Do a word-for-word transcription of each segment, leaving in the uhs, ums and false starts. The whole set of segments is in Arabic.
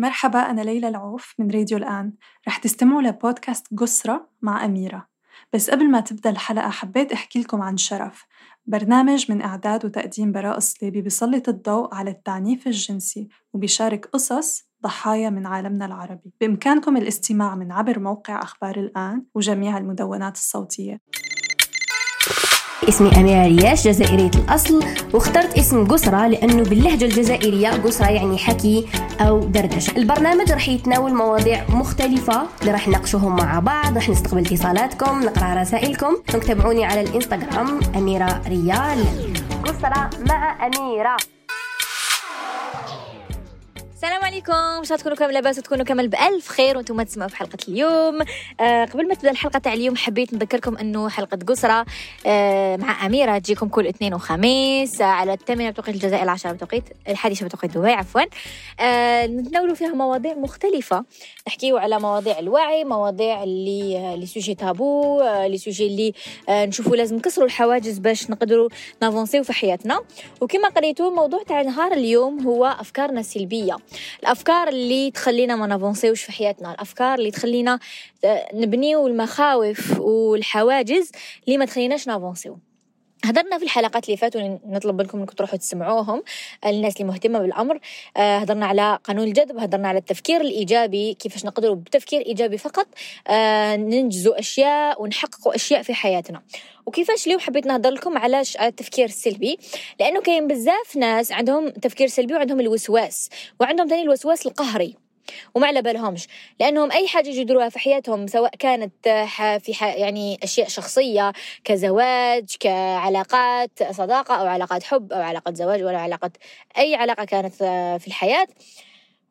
مرحبا، أنا ليلى العوف من راديو الآن. رح تستمعوا لبودكاست قسرة مع أميرة. بس قبل ما تبدأ الحلقة حبيت أحكي لكم عن شرف، برنامج من إعداد وتقديم براء ليبي بيسلط الضوء على التعنيف الجنسي وبيشارك قصص ضحايا من عالمنا العربي. بإمكانكم الاستماع من عبر موقع أخبار الآن وجميع المدونات الصوتية. اسمي أميرة رياش، جزائرية الأصل، واخترت اسم قسرة لأنه باللهجة الجزائرية قسرة يعني حكي أو دردشة. البرنامج رح يتناول مواضيع مختلفة اللي رح نناقشهم مع بعض. رح نستقبل اتصالاتكم، نقرأ رسائلكم، تابعوني على الإنستغرام أميرة ريال. قسرة مع أميرة. السلام عليكم، ان شاء الله تكونوا كامل لاباس وتكونوا كامل بالف خير وانتم تسمعوا في حلقه اليوم. آه قبل ما تبدا الحلقه تاع اليوم حبيت نذكركم انه حلقه قسرة آه مع اميره تجيكم كل اثنين وخميس على الثامنة بتوقيت الجزائر، العاشرة بتوقيت الحادية بتوقيت دبي عفوا. آه نتناولوا فيها مواضيع مختلفه، نحكيوا على مواضيع الوعي، مواضيع اللي لي سوجي تابو، لي سوجي اللي آه نشوفوا لازم نكسروا الحواجز باش نقدروا نافونسيو في حياتنا. وكما قريتوا موضوع تاع نهار اليوم هو افكارنا السلبيه، الأفكار اللي تخلينا ما نافونسيوش في حياتنا، الأفكار اللي تخلينا نبنيو المخاوف والحواجز اللي ما تخليناش نافونسيو. هضرنا في الحلقات اللي فاتوا، نطلب لكم انكم تروحوا تسمعوهم الناس اللي مهتمه بالامر. هضرنا على قانون الجذب، هضرنا على التفكير الايجابي، كيفاش نقدروا بتفكير ايجابي فقط ننجزوا اشياء ونحققوا اشياء في حياتنا. وكيفاش اليوم حبيت نهضر لكم على التفكير السلبي، لانه كاين بزاف ناس عندهم تفكير سلبي وعندهم الوسواس، وعندهم ثاني الوسواس القهري وما على بالهمش، لانهم اي حاجه يجدروها في حياتهم سواء كانت في يعني اشياء شخصيه كزواج، كعلاقات صداقه او علاقات حب او علاقات زواج ولا علاقه اي علاقه كانت في الحياه،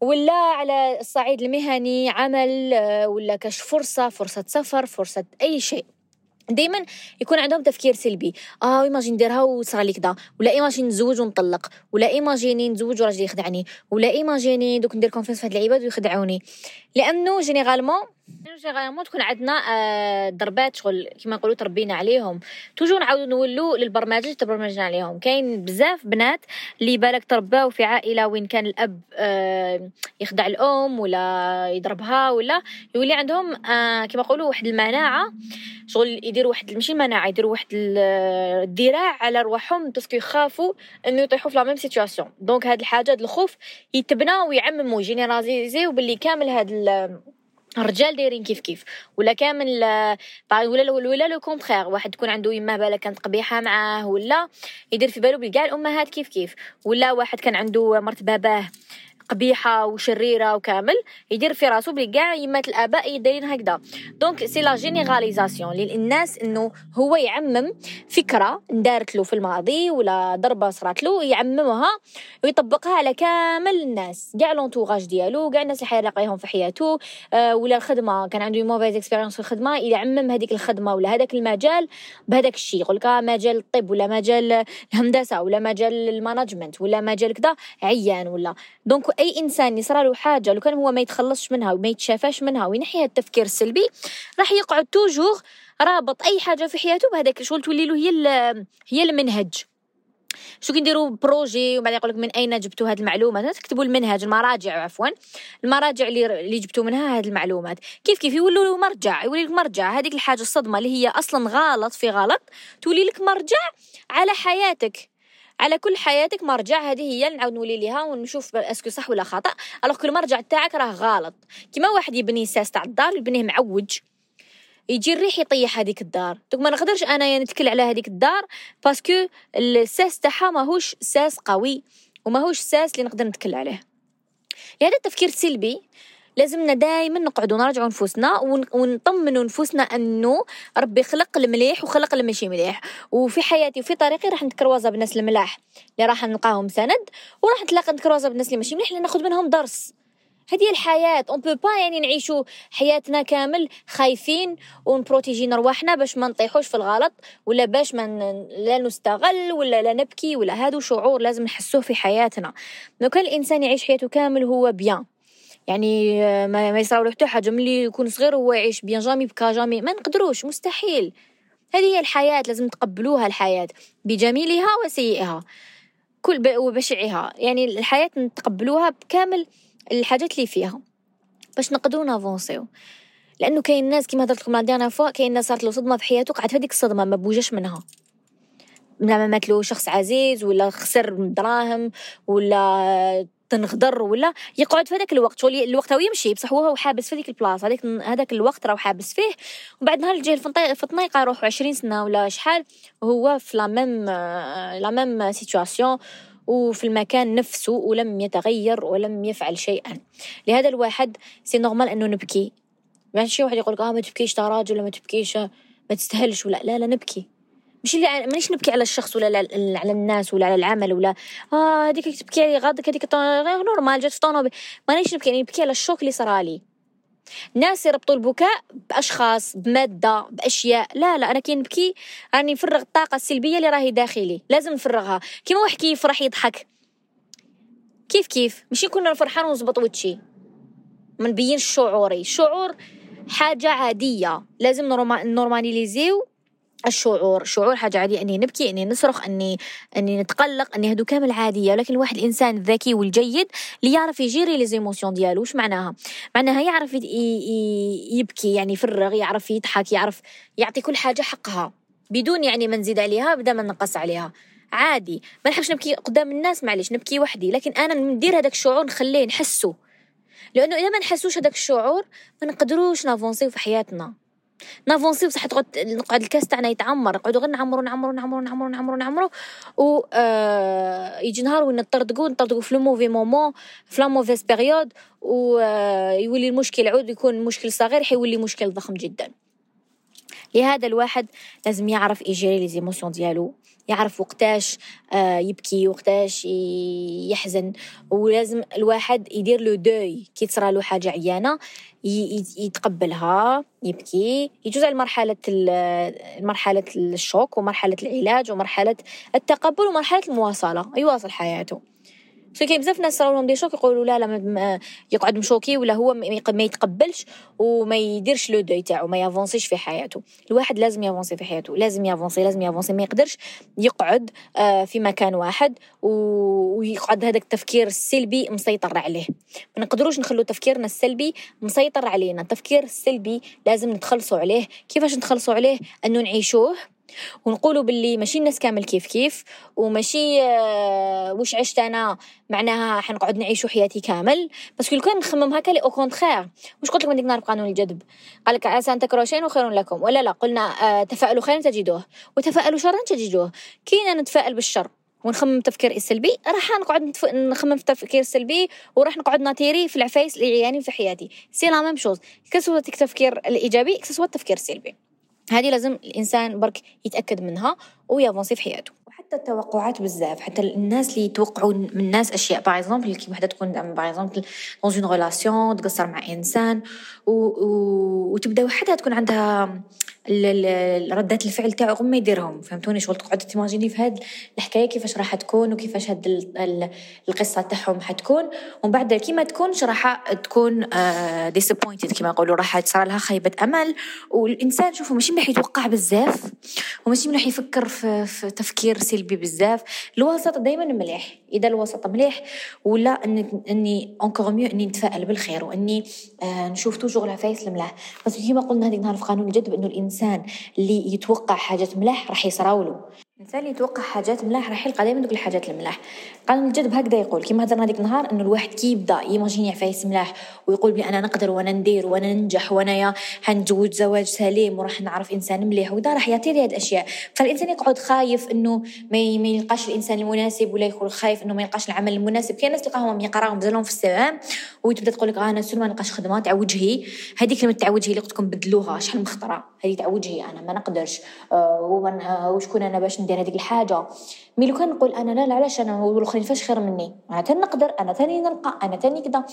ولا على الصعيد المهني عمل، ولا كش فرصه فرصه سفر، فرصه اي شيء، دائما يكون عندهم تفكير سلبي. اه ايماجين نديرها وصرا لي كذا، ولا ايماجين نتزوج ونطلق، ولا ايماجين نتزوج وراجلي يخدعني، ولا ايماجين دوك ندير كونفيونس في هاد العباد ويخدعوني. لانه جينيرالمون جينيرالمون تكون عندنا آه ضربات شغل كما نقولوا تربينا عليهم، توجو نعاودوا نولوا للبرمجه تبرمجنا عليهم. كاين بزاف بنات اللي بالك ترباو في عائله وين كان الاب آه يخدع الام ولا يضربها، ولا يولي عندهم آه كما نقولوا واحد المناعه شغل، يديروا واحد ماشي مناعه، يديروا واحد الدراع على رواحهم باسكو يخافوا انه يطيحوا في لا ميم سيتوياسيون. دونك هاد الحاجه هاد الخوف يتبنى ويعمموا جينيراليزي، وباللي كامل هاد الرجال دايرين كيف كيف، ولا كامل ولا ولا لو كونترير، واحد تكون عنده يما بالا كانت قبيحه معاه، ولا يدير في باله بالكاع الامهات كيف كيف، ولا واحد كان عنده مرت باباه قبيحه وشريره وكامل يدير في راسو بلي كاع يمات الاباء يديرين هكذا. دونك سي لا جينيراليزاسيون للناس، انه هو يعمم فكره اندارت له في الماضي ولا ضربه صرات له، يعممها ويطبقها على كامل الناس، كاع لونطوراج ديالو، كاع الناس اللي حيلاقيهم في حياته. آه ولا الخدمه كان عنده موفيز اكسبيريونس في الخدمه، يعمم هذيك الخدمه ولا هذاك المجال بهذاك الشيء، يقول لك مجال الطب ولا مجال الهندسه ولا مجال المانجمنت ولا مجال كذا عيان ولا. دونك اي انسان يصرى له حاجه لو كان هو ما يتخلصش منها وما يتشافاش منها وينحي التفكير السلبي، راح يقعد توجور رابط اي حاجه في حياته بهذاك الشغل، تولي له هي هي المنهج. شو كنديروا بروجي وبعدين يقول لك من اين جبتوا هذه المعلومات، تكتبوا المنهج المراجع عفوا المراجع اللي اللي جبتوا منها هذه المعلومات، كيف كيف يولوا له مرجع، يولي لك مرجع هذيك الحاجه الصدمه اللي هي اصلا غلط في غلط، تولي لك مرجع على حياتك، على كل حياتك مرجع. هذه هي اللي نعاود نولي ليها ونشوف اسكو صح ولا خطا، الوغ كل مرجع تاعك راه غلط. كيما واحد يبني ساس تاع الدار يبنيه معوج، يجي الريح يطيح هذيك الدار، دوك ما نقدرش انا نتكل على هذيك الدار باسكو الساس تاعها ماهوش ساس قوي وماهوش ساس اللي نقدر نتكل عليه. لهذا التفكير السلبي لازمنا دائما نقعدوا نراجعوا نفوسنا ونطمنوا نفوسنا انه ربي خلق المليح وخلق الماشي مليح، وفي حياتي وفي طريقي راح نتكروزا بالناس الملاح اللي راح نلقاهم سند، وراح نتلاقى نتكروزا بالناس اللي ماشي مليح اللي ناخذ منهم درس. هذه الحياه اون بو با يعني نعيشوا حياتنا كامل خايفين ونبروتيجي رواحنا باش ما نطيحوش في الغلط، ولا باش ما لا نستغل ولا لا نبكي ولا. هادو شعور لازم نحسوه في حياتنا. لو كان الانسان يعيش حياته كامل هو بيان، يعني ما ما يصراو له حتى حاجه، ملي يكون صغير وهو يعيش بيان جامي بكا جامي، ما نقدروش مستحيل. هذه هي الحياه، لازم تقبلوها الحياه بجميلها وسيئها كل وبشعها، يعني الحياه نتقبلوها بكامل الحاجات اللي فيها باش نقدروا نافونسيو. لانه كاين ناس كيما هضرت لكم لا ديرنا فوا، كاين ناس صارت له صدمه في حياته قعد هذيك الصدمه ما بوجاش منها، لما مات له شخص عزيز ولا خسر دراهم ولا تنغدر ولا يقعد في هذاك الوقت، شغل الوقت هو يمشي بصح هو حابس في هذيك البلاصه، هذاك هذاك الوقت راه حابس فيه. وبعد نهار الجهل في الطنيقه روح عشرين سنه ولا شحال هو في لا ميم لا ميم سيتواسيون وفي المكان نفسه ولم يتغير ولم يفعل شيئا. لهذا الواحد سي نورمال انه نبكي. يعني شي واحد يقول لك اه ما تبكيش تا راجل ولا ما تبكيش ما تستاهلش ولا لا لا نبكي، ماشي مانيش نبكي على الشخص ولا على الناس ولا على العمل ولا اه هذيك تبكي عليه غادك هذيك غير نورمال جات في طونوبيل، مانيش نبكي يعني نبكي على الشوك اللي صرالي. الناس يربطوا البكاء باشخاص بماده باشياء، لا لا انا كي نبكي راني نفرغ الطاقه السلبيه اللي راهي داخلي، لازم نفرغها كيما واحد كيفرح يضحك كيف كيف، ماشي كنا فرحان ونزبط وتشي ما نبينش شعوري. الشعور حاجه عاديه لازم نورماليزيو الشعور، شعور حاجه عاديه اني نبكي اني نصرخ اني اني نتقلق اني هادو كامل عاديه. ولكن الواحد الانسان الذكي والجيد اللي يعرف يجيري لي زيموسيون ديالو، واش معناها؟ معناها يعرف يبكي يعني يفرغ، يعرف يضحك، يعرف يعطي كل حاجه حقها بدون يعني ما نزيد عليها بدا ما ننقص عليها. عادي ما نحبش نبكي قدام الناس معليش نبكي وحدي، لكن انا ندير هذاك الشعور نخليه نحسه، لانه اذا ما نحسوش هذاك الشعور ما نقدروش نافونسيو في حياتنا. نافونسي بصح تقعد نقعد الكاس تاعنا يتعمر، نقعدوا غير نعمروا نعمروا نعمروا نعمروا نعمروا نعمروا و آه يجي نهار وين نطردقوا نطردقوا في لو موفي مومون في لا موفيز بيريود، ويولي المشكل عود يكون مشكل صغير حيولي مشكل ضخم جدا. لهذا الواحد لازم يعرف يجيري لي زيموسيون ديالو، يعرف وقتاش آه يبكي وقتاش يحزن. ولازم الواحد يدير له دوي كي تصرى له حاجه عيانه يتقبلها يبكي، يجوز على مرحله المرحله الشوك ومرحله العلاج ومرحله التقبل ومرحله المواصله يواصل حياته. كاين بزاف ناس صراو لهم دي شوك يقولوا لا لا يقعد مشوكي ولا هو ما يتقبلش وما يديرش لو دوي تاعو ما يافونسيش في حياته. الواحد لازم يافونسي في حياته، لازم يافونسي لازم يافونسي، ما يقدرش يقعد في مكان واحد ويقعد هذاك التفكير السلبي مسيطر عليه. ما نقدروش نخلو تفكيرنا السلبي مسيطر علينا. التفكير السلبي لازم نتخلصوا عليه. كيفاش نتخلصوا عليه؟ انه نعيشوه ونقولوا باللي ماشي الناس كامل كيف كيف، وماشي آه واش عشت انا معناها حنقعد نعيشوا حياتي كامل. باسكو لو كان نخمم هكا لي او كونترير، واش قلت لكم ديك النهار بقانون الجذب قال لك عسى ان تكرهوا شيئا وخير لكم ولا لا؟ قلنا آه تفائلوا خيرا تجدوه وتفائلوا شرا تجدوه. كي انا نتفائل بالشر ونخمم التفكير السلبي راح نقعد نتف... نخمم في التفكير السلبي وراح نقعد ناتيري في العفايس اللي عيانين في حياتي. سي لا ميم شوز، كسوا التفكير الايجابي كسوا التفكير السلبي، هذه لازم الإنسان برك يتأكد منها ويافونسي في حياته. وحتى التوقعات بزاف، حتى الناس اللي يتوقعوا من الناس أشياء باغ اكزومبل كي وحده تكون باغ اكزومبل دون اون ريلاسيون تقصر مع إنسان و... و... وتبدا وحدها تكون عندها ردات الفعل تاعو غير ما يديرهم، فهمتوني؟ شغل تقعد تيماجيني في هاد الحكايه كيفاش راح تكون وكيفاش هاد القصه تاعهم حتكون، ومن بعد كي ما تكونش راح تكون ديسابوينتد كيما يقولوا، راح تصرى لها خيبه امل. والانسان شوفوا ماشي مليح يتوقع بزاف وماشي مليح يفكر في, في تفكير سلبي بزاف. الوسط دائما مليح، اذا الوسط مليح ولا ان اني اونكور ميو اني نتفائل بالخير واني آه نشوف توجور العفايس الملاح. بس كيما قلنا هذيك نهار في قانون الجذب انه الانسان الانسان اللي يتوقع حاجات ملاح راح يصراولو، الانسان اللي يتوقع حاجات ملاح راح يلقى دائما دوك الحاجات الملاح. قانون الجذب هكذا يقول كيما هضرنا هذيك النهار، انه الواحد كي يبدا يماجيني عفايس ملاح ويقول بلي انا نقدر وانا ندير وانا ننجح وانا حنتزوج زواج سليم وراح نعرف انسان مليح، ودا راح يعطيني هاد الاشياء. فالانسان يقعد خايف انه ما يلقاش الانسان المناسب، ولا يكون خايف انه ما يلقاش العمل المناسب. كاين ناس تلقاهم يقراهم بزلهم في السلام وتبدا تقول لك انا سول ما نلقاش خدمه تاع وجهي. هذه كلمه تاع وجهي اللي قلت لكم بدلوها، شحال مخطره هذه تاع وجهي انا ما نقدرش آه وشكون انا باش ندير هذيك الحاجه. مي لو كان نقول انا لا لا علاش انا والاخرين فاش خير مني، انا تاني نقدر انا تاني نلقى انا تاني كذا،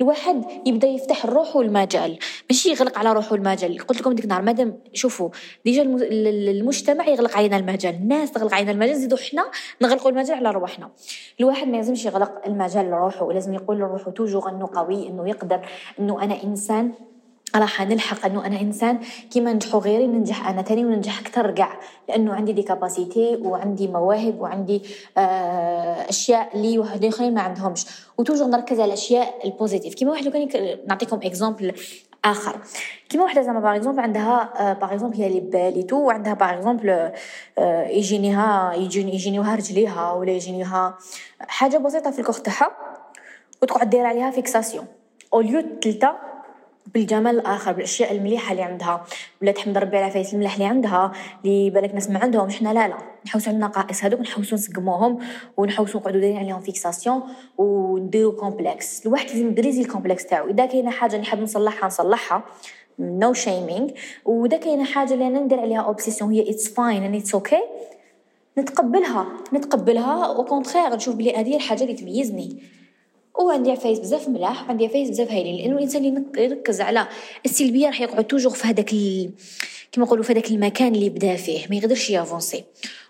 الواحد يبدا يفتح روحه المجال ماشي يغلق على روحه المجال. قلت لكم ديك النهار مادام شوفوا ديجا المجتمع يغلق علينا المجال، الناس تغلق علينا المجال، زيدوا حنا نغلقوا المجال على رواحنا. الواحد ما لازمش يغلق المجال لروحه، لازم يقول لروحه توجور انه قوي انه يقدر انه انا انسان راح نلحق انه انا انسان كيما نجحوا غيري ننجح انا ثاني وننجح اكثر كاع، لانه عندي دي كاباسيتي وعندي مواهب وعندي اشياء لي وحدين اخرين ما عندهمش، وتوجور نركز على الاشياء البوزيتيف. كيما واحد لو كان نعطيكم اكزامبل اخر، كيما واحده زعما باغ اكزومبل عندها باغ اكزومبل هي لي باليتو وعندها باغ اكزومبل يجينيها يجيني يجينيوها رجليها ولا يجينيها حاجه بسيطه في الكوخ تاعها وتقعد داير عليها فيكساسيون اوليو ثلاثه بالجمال الاخر بالاشياء المليحه اللي عندها ولا تحمد ربي على فايس الملح اللي عندها اللي بالك ناس ما عندهم. حنا لا لا نحوسوا على النقائص هذوك نحوسوا نسقموهم ونحوسوا نقعدوا دايرين عليهم فيكساسيون ونديروا كومبلكس. الواحد لازم يدريزي الكومبلكس تاعو، اذا كاينه حاجه نحب نصلحها نصلحها نو شيمينغ، واذا كاينه حاجه اللي انا ندير عليها اوبسيسيون هي اتس فاين اند اتس اوكي نتقبلها نتقبلها او كونترير نشوف بلي هذه الحاجه اللي تميزني وعندي عفايس بزاف ملاح وعندي عفايس بزاف هايلين. لانه الانسان اللي يركز على السلبيه راح يقعد توجور في هذاك ال... كما نقولوا في هذاك المكان اللي بدا فيه ما يقدرش يافونسي،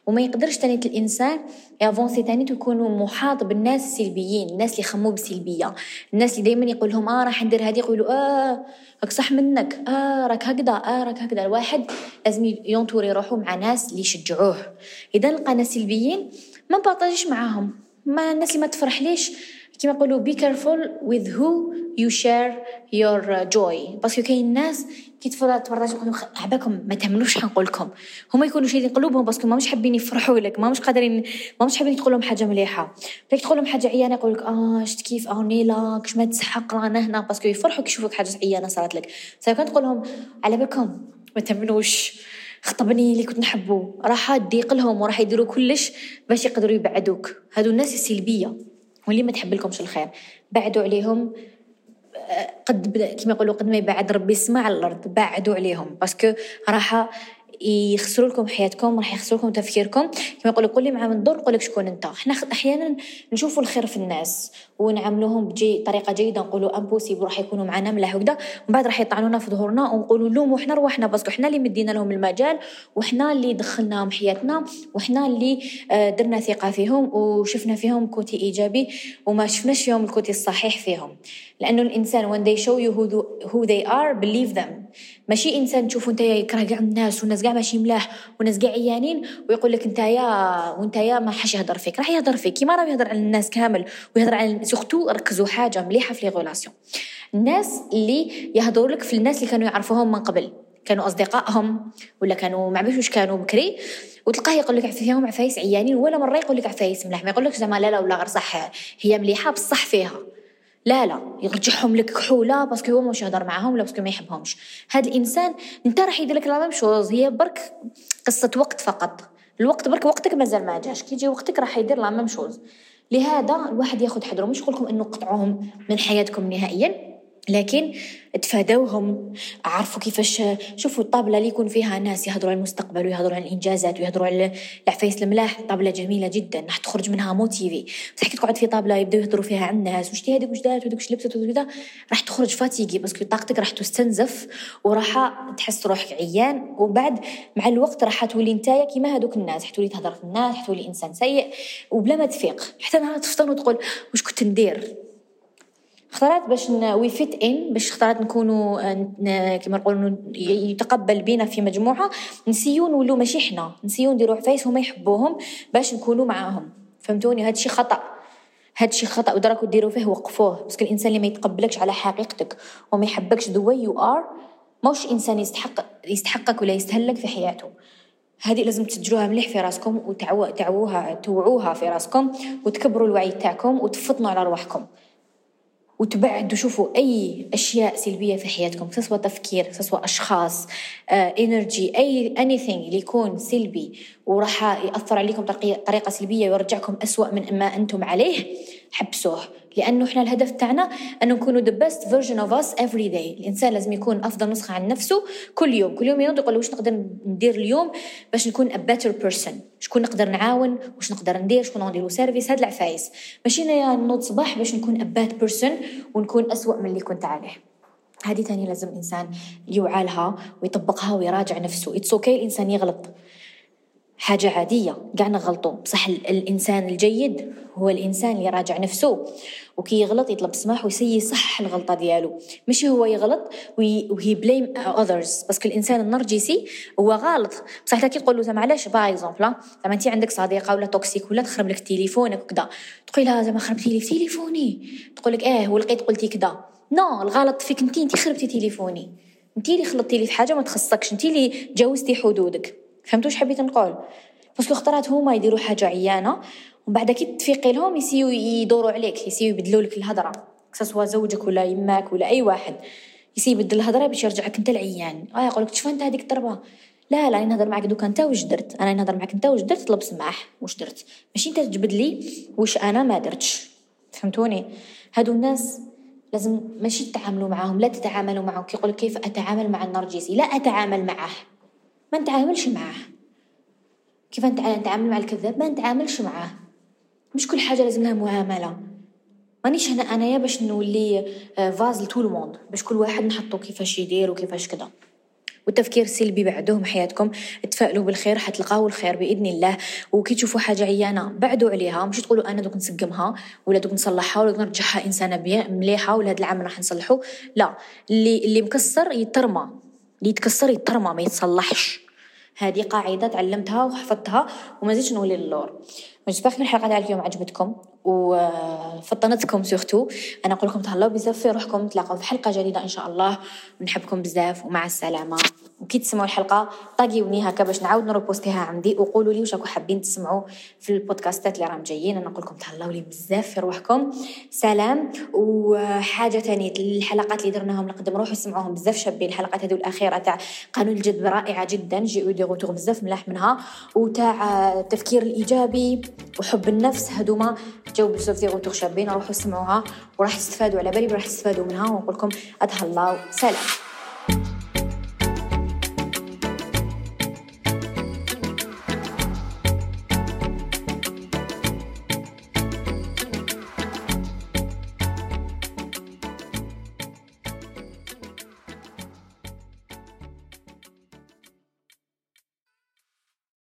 وما يقدرش ثاني الانسان يافونسي ثاني تكونوا محاط بالناس السلبيين، الناس اللي خموا بسلبيه، الناس اللي دائما يقول لهم اه راح ندير هذه يقولوا اه راك صح منك اه راك هكذا اه راك هكذا. الواحد لازم ينطوري روحو مع ناس اللي يشجعوه، اذا لقى ناس سلبيين ما نبارطاجيش معاهم، ما الناس اللي ما تفرحليش كما يقولوا be careful with who you share your joy. بس كاين الناس كي تفرحوا تبرطاجوا يقولوا عباكم ما تهملوش شحال نقول لكم، هما يكونوا شادين قلوبهم باسكو ما مش حابين يفرحوا لك، ما مش قادرين ما مش حابين تقول لهم حاجه مليحه، بلاك تقول لهم حاجه عيانه يقول لك اه شت كيف اوني لا كش ما تسحق رانا هنا، باسكو يفرحوا كي يشوفوك حاجه عيانه صارت لك. ساكون تقول لهم على بالكم ما تهملوش خطبني اللي كنت نحبه، راح تضيق لهم وراح يديروا كلش باش يقدروا يبعدوك. هادو الناس السلبيه واللي ما تحب لكمش الخير بعدوا عليهم، قد كما يقولوا قد ما يبعد ربي السما على الارض بعدوا عليهم، باسكو راح يخسروا لكم حياتكم راح يخسروا لكم تفكيركم. كما يقولوا قول لي مع من ضر نقول لك شكون انت. حنا احيانا نشوفوا الخير في الناس ونعاملوهم بطريقه جيده نقولوا امبوسيبل راح يكونوا معنا ملاح وكذا، ومن بعد راح يطعنونا في ظهورنا ونقولوا لوموا حنا رواحنا باسكو حنا اللي مدينا لهم المجال وحنا اللي دخلناهم حياتنا وحنا اللي درنا ثقه فيهم وشفنا فيهم كوتي ايجابي وما شفناش فيهم الكوتي الصحيح فيهم. لانه الانسان when they show you who, who they are believe them، ماشي انسان تشوفوا نتايا يكره كاع الناس والناس كاع ماشي ملاح والناس كاع عيانين ويقول لك نتايا وانتيا ما حاش يهضر فيك، راح يهضر فيك كيما راه يهضر على الناس كامل ويهضر على سورتو. ركزوا حاجه مليحه في لي غولاسيون، الناس اللي يهضروا لك في الناس اللي كانوا يعرفوهم من قبل كانوا اصدقائهم ولا كانوا ما عرفوش واش كانوا بكري، وتلقاه يقول لك عفايسهم عفايس عيانين ولا مره يقول لك عفايس ملاح، ما يقولكش زعما لا لا ولا غير صح هي مليحه بصح فيها لا لا، يرجعهم لك كحوله باسكو هو مش يهضر معاهم ولا باسكو ما يحبهمش. هذا الانسان انت راح يدير لك لا ميم شوز، هي برك قصه وقت فقط، الوقت برك وقتك مازال ما جاش، كي يجي وقتك راح يدير لا ميم شوز. لهذا الواحد ياخذ حذره، مش نقول لكم انه قطعوهم من حياتكم نهائيا، لكن تفادوهم، عرفوا كيفاش، شوفوا الطابله اللي يكون فيها ناس يهضروا على المستقبل ويهضروا على الانجازات ويهضروا على العفايس الملاح، طابله جميله جدا راح تخرج منها موتيفي. بصح كي تقعد في طابله يبداو يهضروا فيها على الناس واش تي هذيك واش دارت وهذوك واش لبست وكذا، راح تخرج فاتيكي باسكو طاقتك راح تستنزف وراح تحس روحك عيان، وبعد مع الوقت راح تولي نتايا كيما هذوك الناس، راح تولي تهضر في الناس، راح تولي انسان سيء وبلا ما تفيق، حتى نهار تفطن وتقول واش كنت ندير. اختارات باش وي فيت ان، باش اختارات نكونوا كما نقولوا يتقبل بينا في مجموعه، نسيو نولو ماشي حنا، نسيو نديرو عفايس هما يحبوهم باش نكونوا معاهم. فهمتوني؟ هادشي خطا، هادشي خطا ودراكو ديروا فيه وقفوه، باسكو الانسان اللي ما يتقبلكش على حقيقتك وما يحبكش ذا واي يو ار ماهوش انسان يستحق يستحقك ولا يستهلك في حياته. هذه لازم تسجلوها مليح في راسكم وتعو تعوها توعوها في راسكم وتكبروا الوعي تاعكم وتفطنوا على رواحكم وتبعد وشوفوا أي أشياء سلبية في حياتكم، سواء تفكير سواء أشخاص إنرجي uh, أي anything اللي يكون سلبي وراح يأثر عليكم طريقة سلبية ويرجعكم أسوأ من ما أنتم عليه، حبسوه. لأنه إحنا الهدف تاعنا أن نكونوا the best version of us every day. الإنسان لازم يكون أفضل نسخة عن نفسه كل يوم، كل يوم ينضج يقول واش نقدر ندير اليوم باش نكون a better person، شكون نقدر نعاون، واش نقدر ندير، شكون نديرو سيرفيس. هاد العفايس ماشي أنا نوض صباح باش نكون a bad person ونكون أسوأ من اللي كنت عليه. هذه تاني لازم الإنسان يوعالها ويطبقها ويراجع نفسه. it's okay الإنسان يغلط، حاجة عادية، قاعد نغلطوا. بصح الإنسان الجيد هو الإنسان اللي يراجع نفسه وكي يغلط يطلب سماح ويسي صح الغلطة دياله، مش هو يغلط وهي بليم أذرز. بس الإنسان النرجسي هو غالط، بصح كي تقول له زعما علاش باغ اكزومبل زعما انت عندك صديقة ولا توكسيك ولا تخرب لك تليفونك وكذا، تقول لها زعما خربتي لي تليفوني، تقول لك اه ولقيت قلتي كذا. نو، الغلط فيك انت، انت خربتي تليفوني، انت اللي خلطتي لي في حاجة ما تخصكش، انت اللي تجاوزتي حدودك. فهمتوش حبيت نقول؟ بس الاختارات هما يديروا حاجة عيانة وبعد كي تفيقي لهم يسيو يدوروا عليك، يسيو يبدلوا لك الهضرة، سواء زوجك ولا يماك ولا أي واحد يسيو يبدل الهضرة باش يرجعك أنت العيان. آه يقول لك تشوف أنت هذيك الضربة، لا لا أنا نهضر معك دوك أنت واش درت، أنا نهضر معك أنت واش درت، طلب سماح واش درت، ماشي أنت تجبد لي واش أنا ما درتش. فهمتوني؟ هادو الناس لازم ماشي تتعاملوا معاهم، لا تتعاملوا معاهم. كيقول كيف أتعامل مع النرجسي؟ لا أتعامل معه، ما نتعاملش معاه. كيف نتعامل مع الكذاب؟ ما نتعاملش معاه. مش كل حاجه لازم لها معامله. مانيش هنا انايا باش نولي فاز لتو الموند، باش كل واحد نحطو كيفاش يدير وكيفاش كذا. والتفكير السلبي بعدوه من حياتكم، تفائلوا بالخير حتلقاو الخير باذن الله. وكي تشوفوا حاجه عيانه بعدوا عليها، مش تقولوا انا دوك نسقمها ولا دوك نصلحها ولا نرجعها انسانه مليحه ولا هذا العام راح نصلحو. لا، اللي اللي مكسر يترمى، اللي يتكسر يترمى ما يتصلحش. هذه قاعده تعلمتها وحفظتها وما زلت نولي للور. نتمنى الحلقه تاع اليوم عجبتكم وفطنتكم سورتو. انا نقول لكم تهلاو بزاف في روحكم، نتلاقاو في حلقه جديده ان شاء الله. نحبكم بزاف ومع السلامه. وكي تسمعوا الحلقه طاقيوني هكا باش نعاود نروبوستيها عندي، وقولوا لي واش راكم حابين تسمعوا في البودكاستات اللي راهم جايين. انا نقول لكم تهلاو لي بزاف في روحكم، سلام. وحاجه ثانيه، الحلقات اللي درناهم لقدام روحوا سمعوهم، بزاف شابين الحلقات هذو الاخيره تاع قانون الجذب رائعه جدا، جيو دي غوتور بزاف ملاح منها، وتاع التفكير الايجابي وحب النفس. هذوما جاوب بزاف ديال غوتور شابين، روحوا سمعوها وراح تستفادوا، على بالي راح تستفادوا منها. ونقول لكم اتهلاو، سلام.